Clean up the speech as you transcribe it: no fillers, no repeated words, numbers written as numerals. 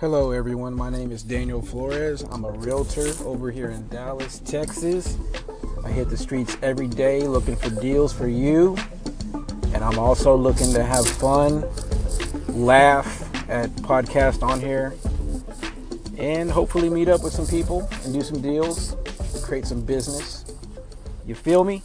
Hello everyone, my name is Daniel Flores. I'm a realtor over here in Dallas, Texas. I hit the streets every day looking for deals for you. And I'm also looking to have fun, laugh at podcasts on here, and hopefully meet up with some people and do some deals, create some business. You feel me?